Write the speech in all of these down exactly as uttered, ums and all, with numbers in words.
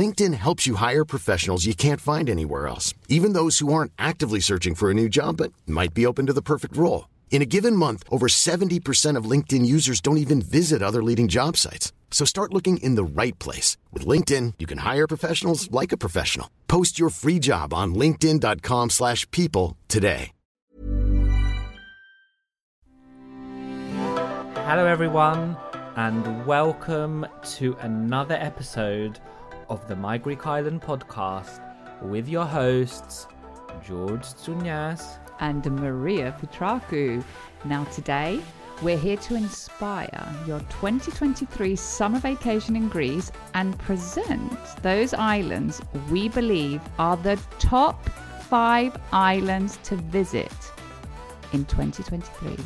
LinkedIn helps you hire professionals you can't find anywhere else, even those who aren't actively searching for a new job but might be open to the perfect role. In a given month, over seventy percent of LinkedIn users don't even visit other leading job sites. So start looking in the right place. With LinkedIn, you can hire professionals like a professional. Post your free job on linkedin.com slash people today. Hello, everyone, and welcome to another episode of the My Greek Island podcast with your hosts, George Tsounias and Maria Petraku. Now today, we're here to inspire your twenty twenty-three summer vacation in Greece and present those islands we believe are the top five islands to visit in twenty twenty-three.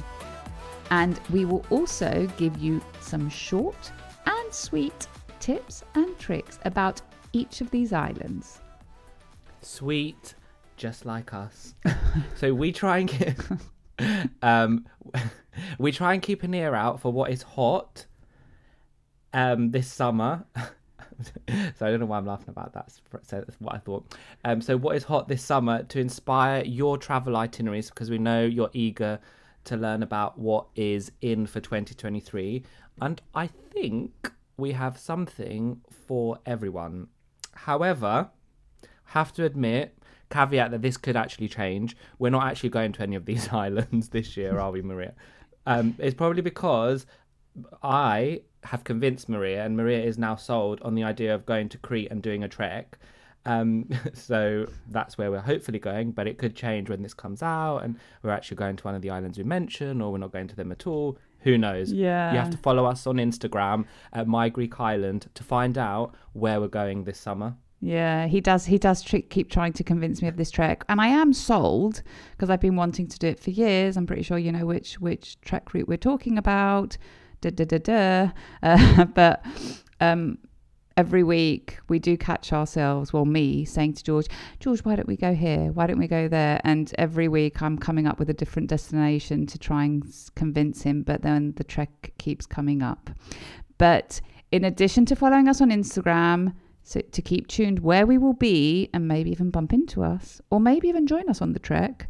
And we will also give you some short and sweet tips and tricks about each of these islands. Sweet, just like us. So we try and get... um, we try and keep an ear out for what is hot um, this summer. So I don't know why I'm laughing about that. So that's what I thought. Um, so what is hot this summer to inspire your travel itineraries, because we know you're eager to learn about what is in for twenty twenty-three. And I think we have something for everyone. However, have to admit, caveat that this could actually change. We're not actually going to any of these islands this year, are we, Maria? Um, it's probably because I have convinced Maria, and Maria is now sold on the idea of going to Crete and doing a trek. Um, so that's where we're hopefully going, but it could change when this comes out and we're actually going to one of the islands we mentioned, or we're not going to them at all. Who knows? Yeah. You have to follow us on Instagram at My Greek Island to find out where we're going this summer. Yeah, he does. He does tr- keep trying to convince me of this trek, and I am sold because I've been wanting to do it for years. I'm pretty sure you know which which trek route we're talking about. Da da da da. Uh, but um, every week we do catch ourselves. Well, me saying to George, George, why don't we go here? Why don't we go there? And every week I'm coming up with a different destination to try and convince him. But then the trek keeps coming up. But in addition to following us on Instagram, so to keep tuned where we will be and maybe even bump into us or maybe even join us on the trek.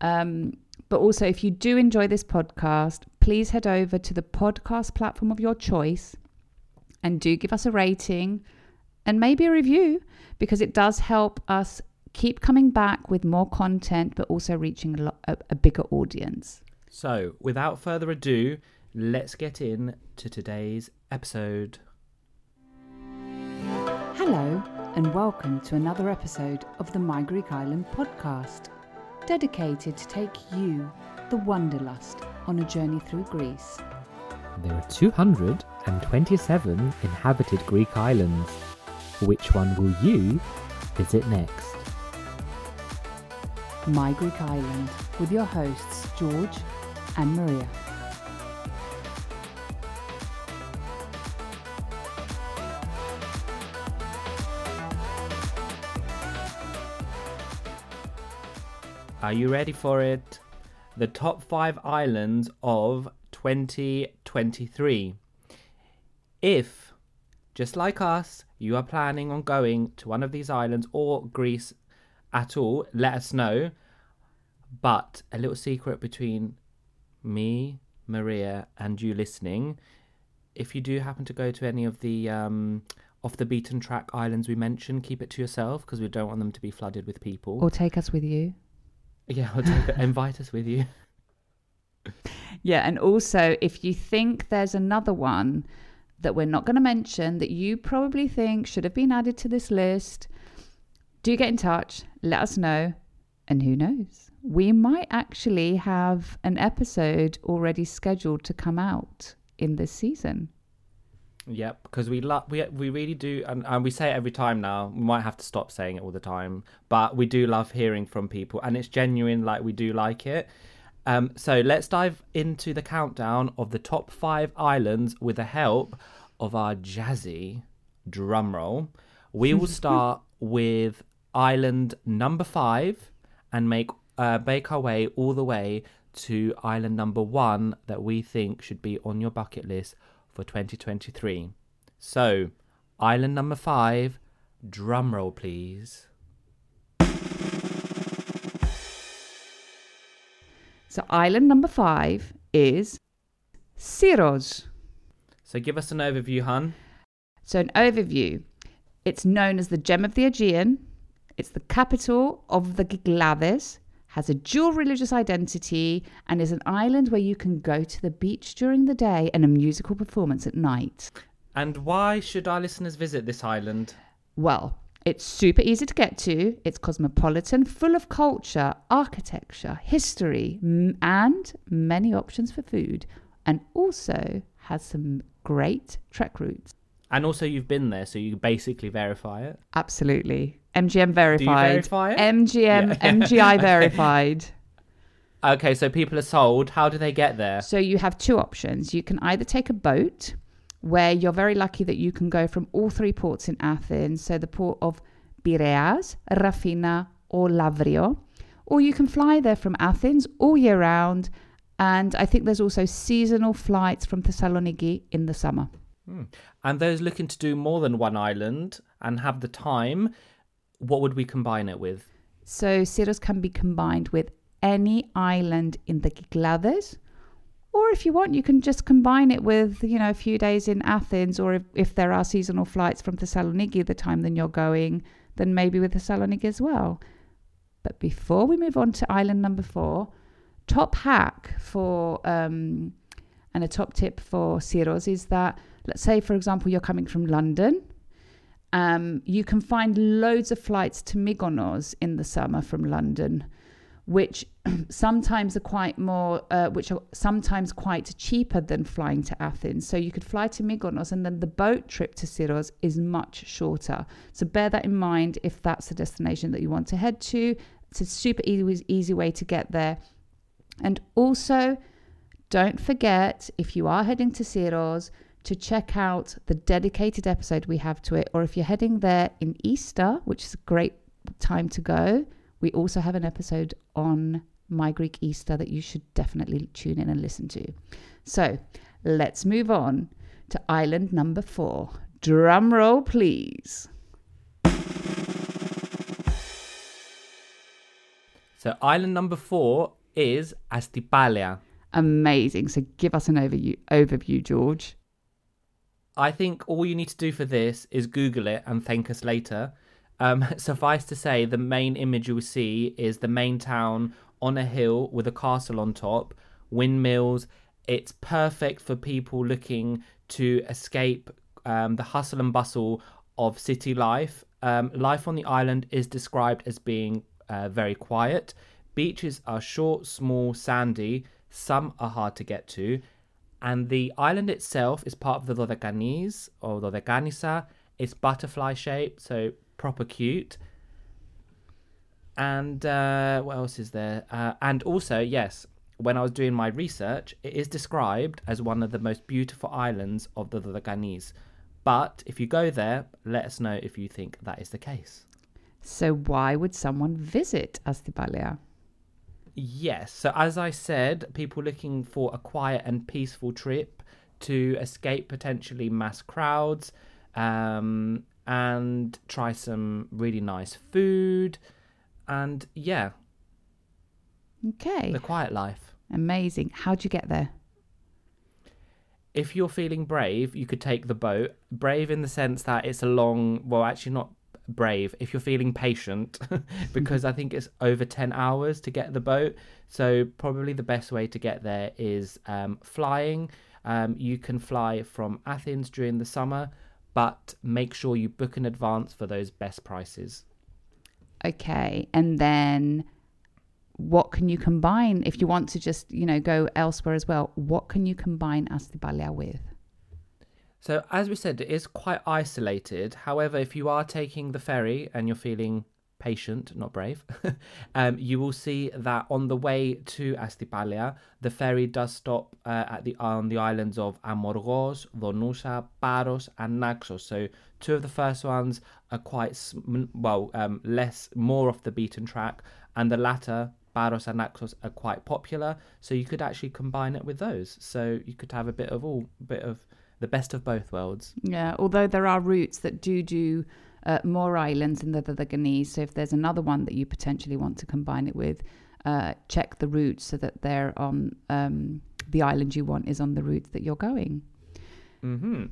Um, but also, if you do enjoy this podcast, please head over to the podcast platform of your choice and do give us a rating and maybe a review, because it does help us keep coming back with more content, but also reaching a, lot, a, a bigger audience. So without further ado, let's get in to today's episode. Hello and welcome to another episode of the My Greek Island podcast, dedicated to take you, the wanderlust, on a journey through Greece. There are two hundred twenty-seven inhabited Greek islands. Which one will you visit next? My Greek Island, with your hosts George and Maria. Are you ready for it? The top five islands of twenty twenty-three. If, just like us, you are planning on going to one of these islands or Greece at all, let us know. But a little secret between me, Maria, and you listening, if you do happen to go to any of the um, off-the-beaten-track islands we mentioned, keep it to yourself because we don't want them to be flooded with people. Or take us with you. Yeah, or take, invite us with you. Yeah, and also, if you think there's another one that we're not going to mention that you probably think should have been added to this list, do get in touch, let us know, and who knows? We might actually have an episode already scheduled to come out in this season. Yep, because we love, we we really do, and, and we say it every time now. We might have to stop saying it all the time, but we do love hearing from people, and it's genuine, like, we do like it. Um, so let's dive into the countdown of the top five islands with the help of our jazzy drumroll. We will start with island number five and make uh, make our way all the way to island number one that we think should be on your bucket list for twenty twenty-three. So, island number five, drumroll please. So island number five is Syros. So give us an overview, hun. So an overview. It's known as the Gem of the Aegean. It's the capital of the Cyclades, has a dual religious identity, and is an island where you can go to the beach during the day and a musical performance at night. And why should our listeners visit this island? Well, it's super easy to get to. It's cosmopolitan, full of culture, architecture, history, m- and many options for food. And also has some great trek routes. And also you've been there, so you basically verify it. Absolutely. M G M verified. Do you verify it? M G M, yeah. M G I verified. Okay, so people are sold. How do they get there? So you have two options. You can either take a boat, where you're very lucky that you can go from all three ports in Athens, so the port of Piraeus, Rafina, or Lavrio, or you can fly there from Athens all year round, and I think there's also seasonal flights from Thessaloniki in the summer. Hmm. And those looking to do more than one island and have the time, what would we combine it with? So Syros can be combined with any island in the Cyclades, or if you want, you can just combine it with, you know, a few days in Athens, or if, if there are seasonal flights from Thessaloniki the time then you're going, then maybe with Thessaloniki as well. But before we move on to island number four, top hack for, um, and a top tip for Syros is that, let's say, for example, you're coming from London. Um, you can find loads of flights to Mykonos in the summer from London, which sometimes are quite more, uh, which are sometimes quite cheaper than flying to Athens. So you could fly to Mykonos, and then the boat trip to Syros is much shorter. So bear that in mind if that's the destination that you want to head to. It's a super easy, easy way to get there. And also, don't forget, if you are heading to Syros, to check out the dedicated episode we have to it. Or if you're heading there in Easter, which is a great time to go, we also have an episode on My Greek Easter that you should definitely tune in and listen to. So let's move on to island number four. Drum roll, please. So island number four is Astypalaia. Amazing. So give us an overview, overview, George. I think all you need to do for this is Google it and thank us later. Um, suffice to say, the main image you will see is the main town on a hill with a castle on top, windmills. It's perfect for people looking to escape um, the hustle and bustle of city life. Um, life on the island is described as being uh, very quiet. Beaches are short, small, sandy. Some are hard to get to. And the island itself is part of the Dodecanese or Dodecanesa. It's butterfly shaped, so proper cute. And uh, what else is there? Uh, and also, yes, when I was doing my research, it is described as one of the most beautiful islands of the Dodecanese. But if you go there, let us know if you think that is the case. So why would someone visit Astypalaia? Yes, so as I said, people looking for a quiet and peaceful trip to escape potentially mass crowds, um, and try some really nice food, and yeah. Okay. The quiet life. Amazing. How'd you get there? If you're feeling brave, you could take the boat. Brave in the sense that it's a long, well, actually not brave. If you're feeling patient, because I think it's over ten hours to get the boat. So probably the best way to get there is um, flying. Um, you can fly from Athens during the summer, but make sure you book in advance for those best prices. Okay. And then what can you combine if you want to just, you know, go elsewhere as well? What can you combine Astypalaia with? So as we said, it is quite isolated. However, if you are taking the ferry and you're feeling patient, not brave, um, you will see that on the way to Astypalaia, the ferry does stop uh, at the on the islands of Amorgos, Donousa, Paros, and Naxos. So two of the first ones are quite well um, less, more off the beaten track, and the latter, Paros and Naxos, are quite popular, so you could actually combine it with those. So you could have a bit of all, bit of the best of both worlds. Yeah, although there are routes that do do uh, more islands in the Dodecanese, so if there's another one that you potentially want to combine it with, uh, check the route so that they're on um, the island you want is on the route that you're going. Mm-hmm.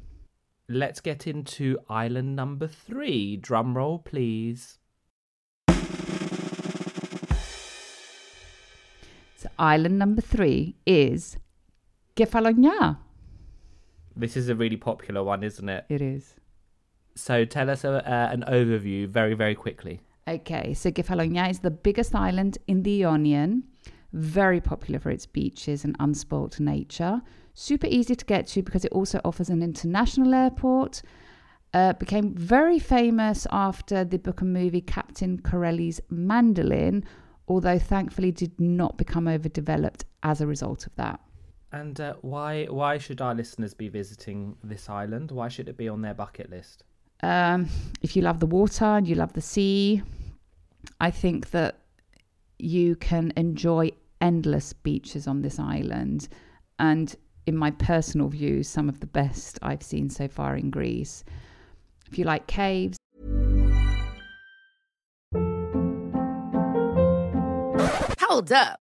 Let's get into island number three. Drum roll, please. So island number three is Kefalonia. This is a really popular one, isn't it? It is. So tell us a, uh, an overview very, very quickly. Okay, so Kefalonia is the biggest island in the Ionian, very popular for its beaches and unspoilt nature. Super easy to get to because it also offers an international airport. Uh, became very famous after the book and movie Captain Corelli's Mandolin, although thankfully did not become overdeveloped as a result of that. And uh, why why should our listeners be visiting this island? Why should it be on their bucket list? Um, if you love the water and you love the sea, I think that you can enjoy endless beaches on this island. And in my personal view, some of the best I've seen so far in Greece. If you like caves, hold up.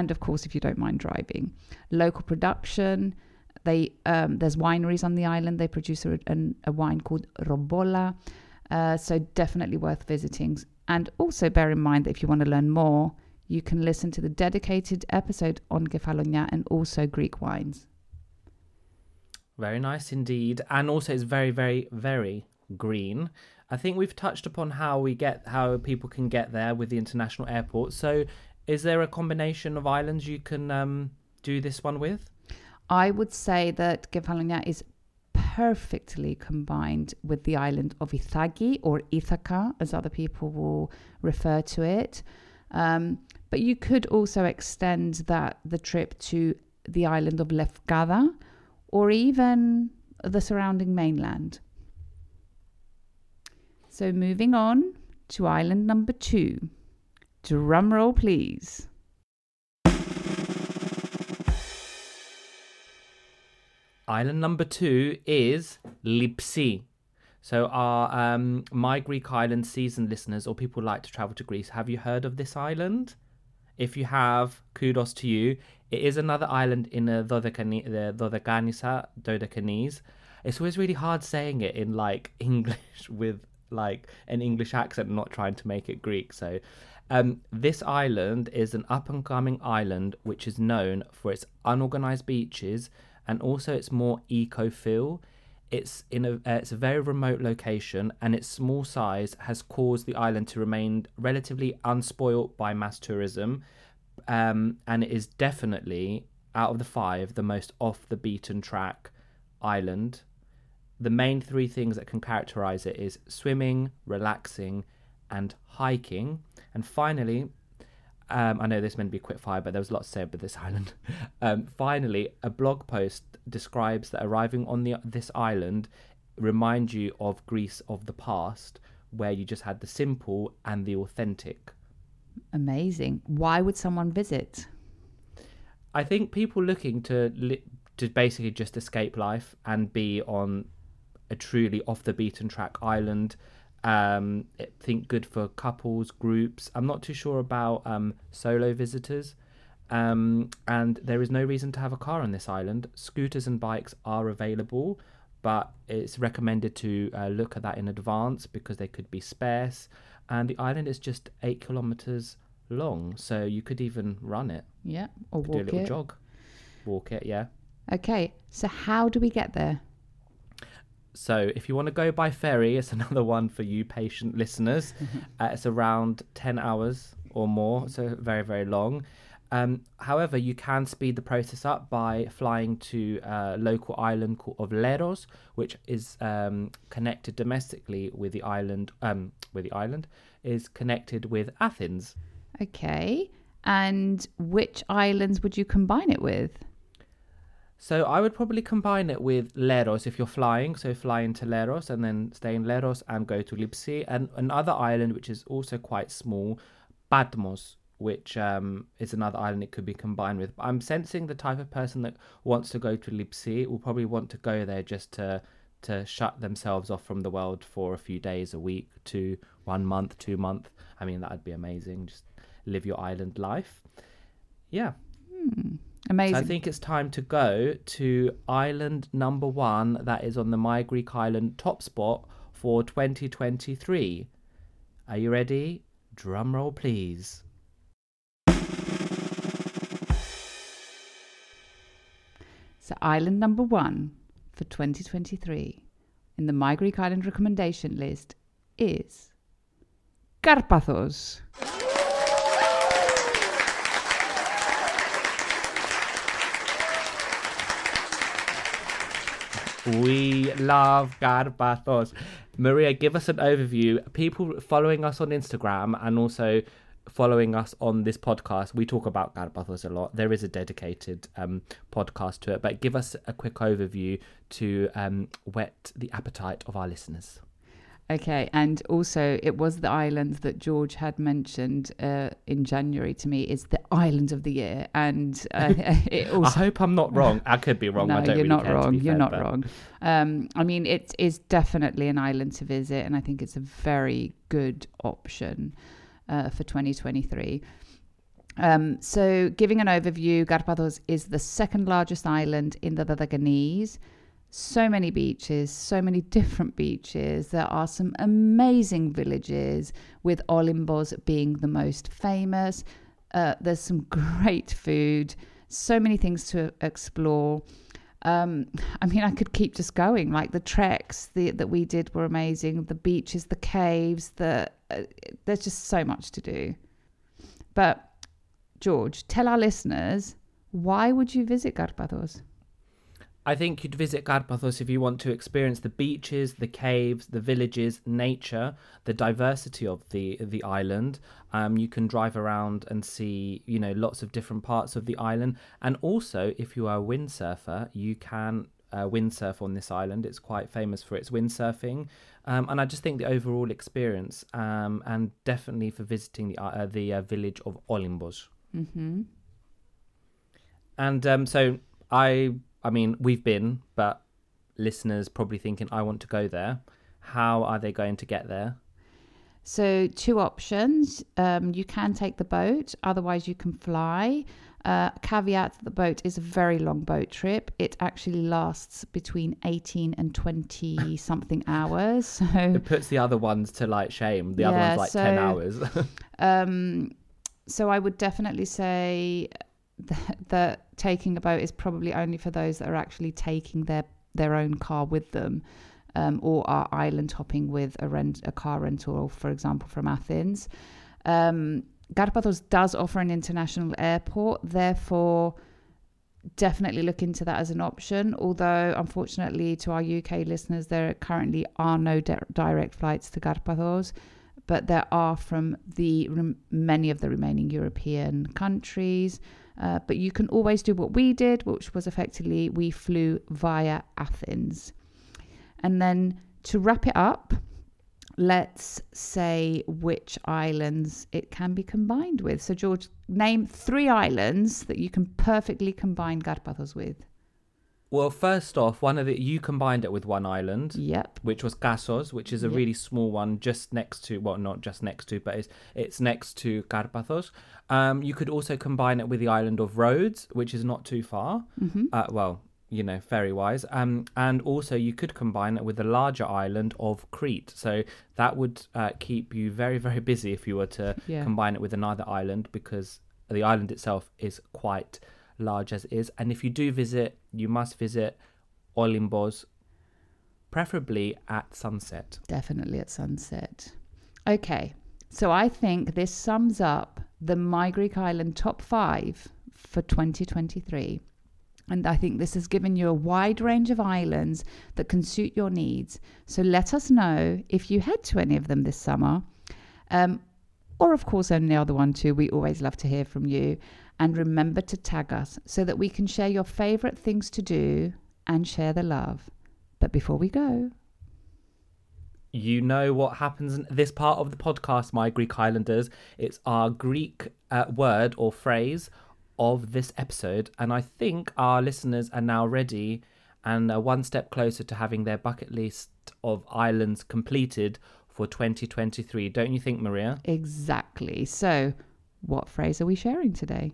And of course, if you don't mind driving, local production. They um, there's wineries on the island. They produce a, a wine called Robola, uh, so definitely worth visiting. And also bear in mind that if you want to learn more, you can listen to the dedicated episode on Kefalonia and also Greek wines. Very nice indeed, and also it's very, very, very green. I think we've touched upon how we get how people can get there with the international airport. So. Is there a combination of islands you can um, do this one with? I would say that Kefalonia is perfectly combined with the island of Ithaki or Ithaca, as other people will refer to it. Um, but you could also extend that the trip to the island of Lefkada or even the surrounding mainland. So moving on to island number two. Drum roll, please. Island number two is Lipsi. So our um, My Greek Island season listeners or people who like to travel to Greece, have you heard of this island? If you have, kudos to you. It is another island in the Dodecanese, Dodecanese. It's always really hard saying it in like English with like an English accent, not trying to make it Greek. So Um, this island is an up-and-coming island which is known for its unorganized beaches and also its more eco-feel. It's in a uh, it's a very remote location, and its small size has caused the island to remain relatively unspoilt by mass tourism, um, and it is definitely, out of the five, the most off-the-beaten-track island. The main three things that can characterize it is swimming, relaxing, and hiking. And finally, um, I know this meant to be quick fire, but there was a lot to say about this island. Um, finally, a blog post describes that arriving on the this island reminds you of Greece of the past, where you just had the simple and the authentic. Amazing. Why would someone visit? I think people looking to li- to basically just escape life and be on a truly off the beaten track island. Um, I think good for couples, groups. I'm not too sure about um, solo visitors. Um, and there is no reason to have a car on this island. Scooters and bikes are available, but it's recommended to uh, look at that in advance because they could be sparse. And the island is just eight kilometers long, so you could even run it. Yeah, or walk it. Do a little it. jog. Walk it, yeah. Okay, so how do we get there? So if you want to go by ferry, it's another one for you patient listeners. uh, it's around ten hours or more, so very, very long. Um, however, you can speed the process up by flying to a local island called of Leros, which is um, connected domestically with the island, um, with the island, is connected with Athens. Okay, and which islands would you combine it with? So I would probably combine it with Leros if you're flying. So fly into Leros and then stay in Leros and go to Lipsi. And another island, which is also quite small, Patmos, which um, is another island it could be combined with. But I'm sensing the type of person that wants to go to Lipsi will probably want to go there just to, to shut themselves off from the world for a few days, a week, two, one month, two month. I mean, that would be amazing. Just live your island life. Yeah. Hmm. Amazing. So I think it's time to go to island number one, that is on the My Greek Island top spot for twenty twenty-three. Are you ready? Drum roll, please. So island number one for twenty twenty-three in the My Greek Island recommendation list is Karpathos. We love Karpathos. Maria, give us an overview. People following us on Instagram and also following us on this podcast, we talk about Karpathos a lot. There is a dedicated um, podcast to it, but give us a quick overview to um, whet the appetite of our listeners. Okay, and also it was the island that George had mentioned uh, in January to me. It's the island of the year, and uh, it also... I hope I'm not wrong. I could be wrong. No, I don't you're really not care, wrong. You're fair, not but... wrong. Um, I mean, it is definitely an island to visit, and I think it's a very good option uh, for twenty twenty-three. Um, so, giving an overview, Karpathos is the second largest island in the Dodecanese. So many beaches, so many different beaches. There are some amazing villages, with Olympos being the most famous. Uh, there's some great food, so many things to explore. Um, I mean, I could keep just going. Like the treks the, that we did were amazing. The beaches, the caves, the uh, there's just so much to do. But George, tell our listeners, why would you visit Karpathos? I think you'd visit Karpathos if you want to experience the beaches, the caves, the villages, nature, the diversity of the the island. Um, you can drive around and see, you know, lots of different parts of the island. And also, if you are a windsurfer, you can uh, windsurf on this island. It's quite famous for its windsurfing. Um, and I just think the overall experience, um, and definitely for visiting the uh, the uh, village of Olympos. Mm-hmm. And um, so I... I mean, we've been, but listeners probably thinking, I want to go there. How are they going to get there? So two options, um, you can take the boat, otherwise you can fly. Uh, caveat that the boat is a very long boat trip. It actually lasts between eighteen and twenty something hours. So it puts the other ones to like shame. The yeah, other one's like so, ten hours. um, so I would definitely say that, that taking a boat is probably only for those that are actually taking their, their own car with them. Um, or are island hopping with a rent, a car rental, for example, from Athens. Um, Karpathos does offer an international airport, therefore definitely look into that as an option. Although, unfortunately, to our U K listeners, there currently are no de- direct flights to Karpathos, but there are from the rem- many of the remaining European countries. Uh, but you can always do what we did, which was effectively we flew via Athens. And then to wrap it up, let's say which islands it can be combined with. So, George, name three islands that you can perfectly combine Karpathos with. Well, first off, one of the, you combined it with one island, yep, which was Kassos, which is a yep. really small one just next to, well, not just next to, but it's, it's next to Karpathos. Um, you could also combine it with the island of Rhodes, which is not too far. Mm-hmm. Uh, well... you know, ferry-wise. Um, and also you could combine it with the larger island of Crete. So that would uh, keep you very, very busy if you were to yeah. combine it with another island, because the island itself is quite large as is. And if you do visit, you must visit Olympos, preferably at sunset. Definitely at sunset. Okay, so I think this sums up the My Greek Island top five for twenty twenty-three. And I think this has given you a wide range of islands that can suit your needs. So let us know if you head to any of them this summer. Um, or, of course, any other one too. We always love to hear from you. And remember to tag us so that we can share your favourite things to do and share the love. But before we go... you know what happens in this part of the podcast, My Greek Islanders. It's our Greek uh, word or phrase... of this episode, and I think our listeners are now ready and are one step closer to having their bucket list of islands completed for twenty twenty-three. Don't you think, Maria? Exactly. So, what phrase are we sharing today?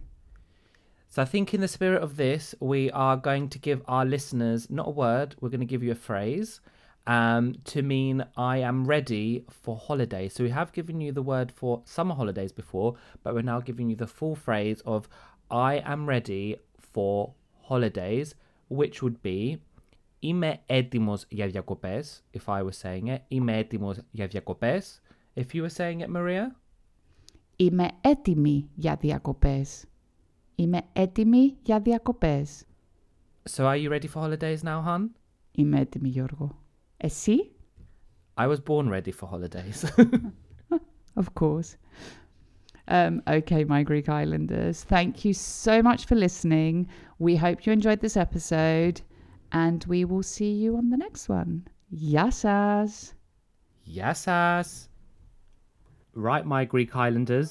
So I think in the spirit of this, we are going to give our listeners, not a word, we're going to give you a phrase um, to mean I am ready for holiday. So we have given you the word for summer holidays before, but we're now giving you the full phrase of I am ready for holidays, which would be Είμαι έτοιμος για διακοπές, if I was saying it. Είμαι έτοιμος για διακοπές, if you were saying it, Maria. Είμαι έτοιμη για διακοπές. Είμαι έτοιμη για διακοπές. So are you ready for holidays now, hon? Είμαι έτοιμη, Γιώργο. Εσύ? I was born ready for holidays. Of course. Um, okay, my Greek Islanders, thank you so much for listening. We hope you enjoyed this episode, and we will see you on the next one. Γεια σας! Γεια σας! Right, my Greek Islanders,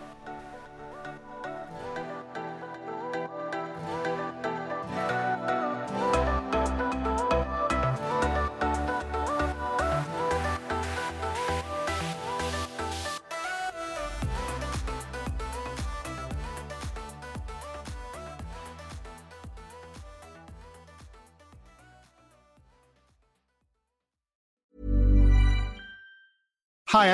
Hi,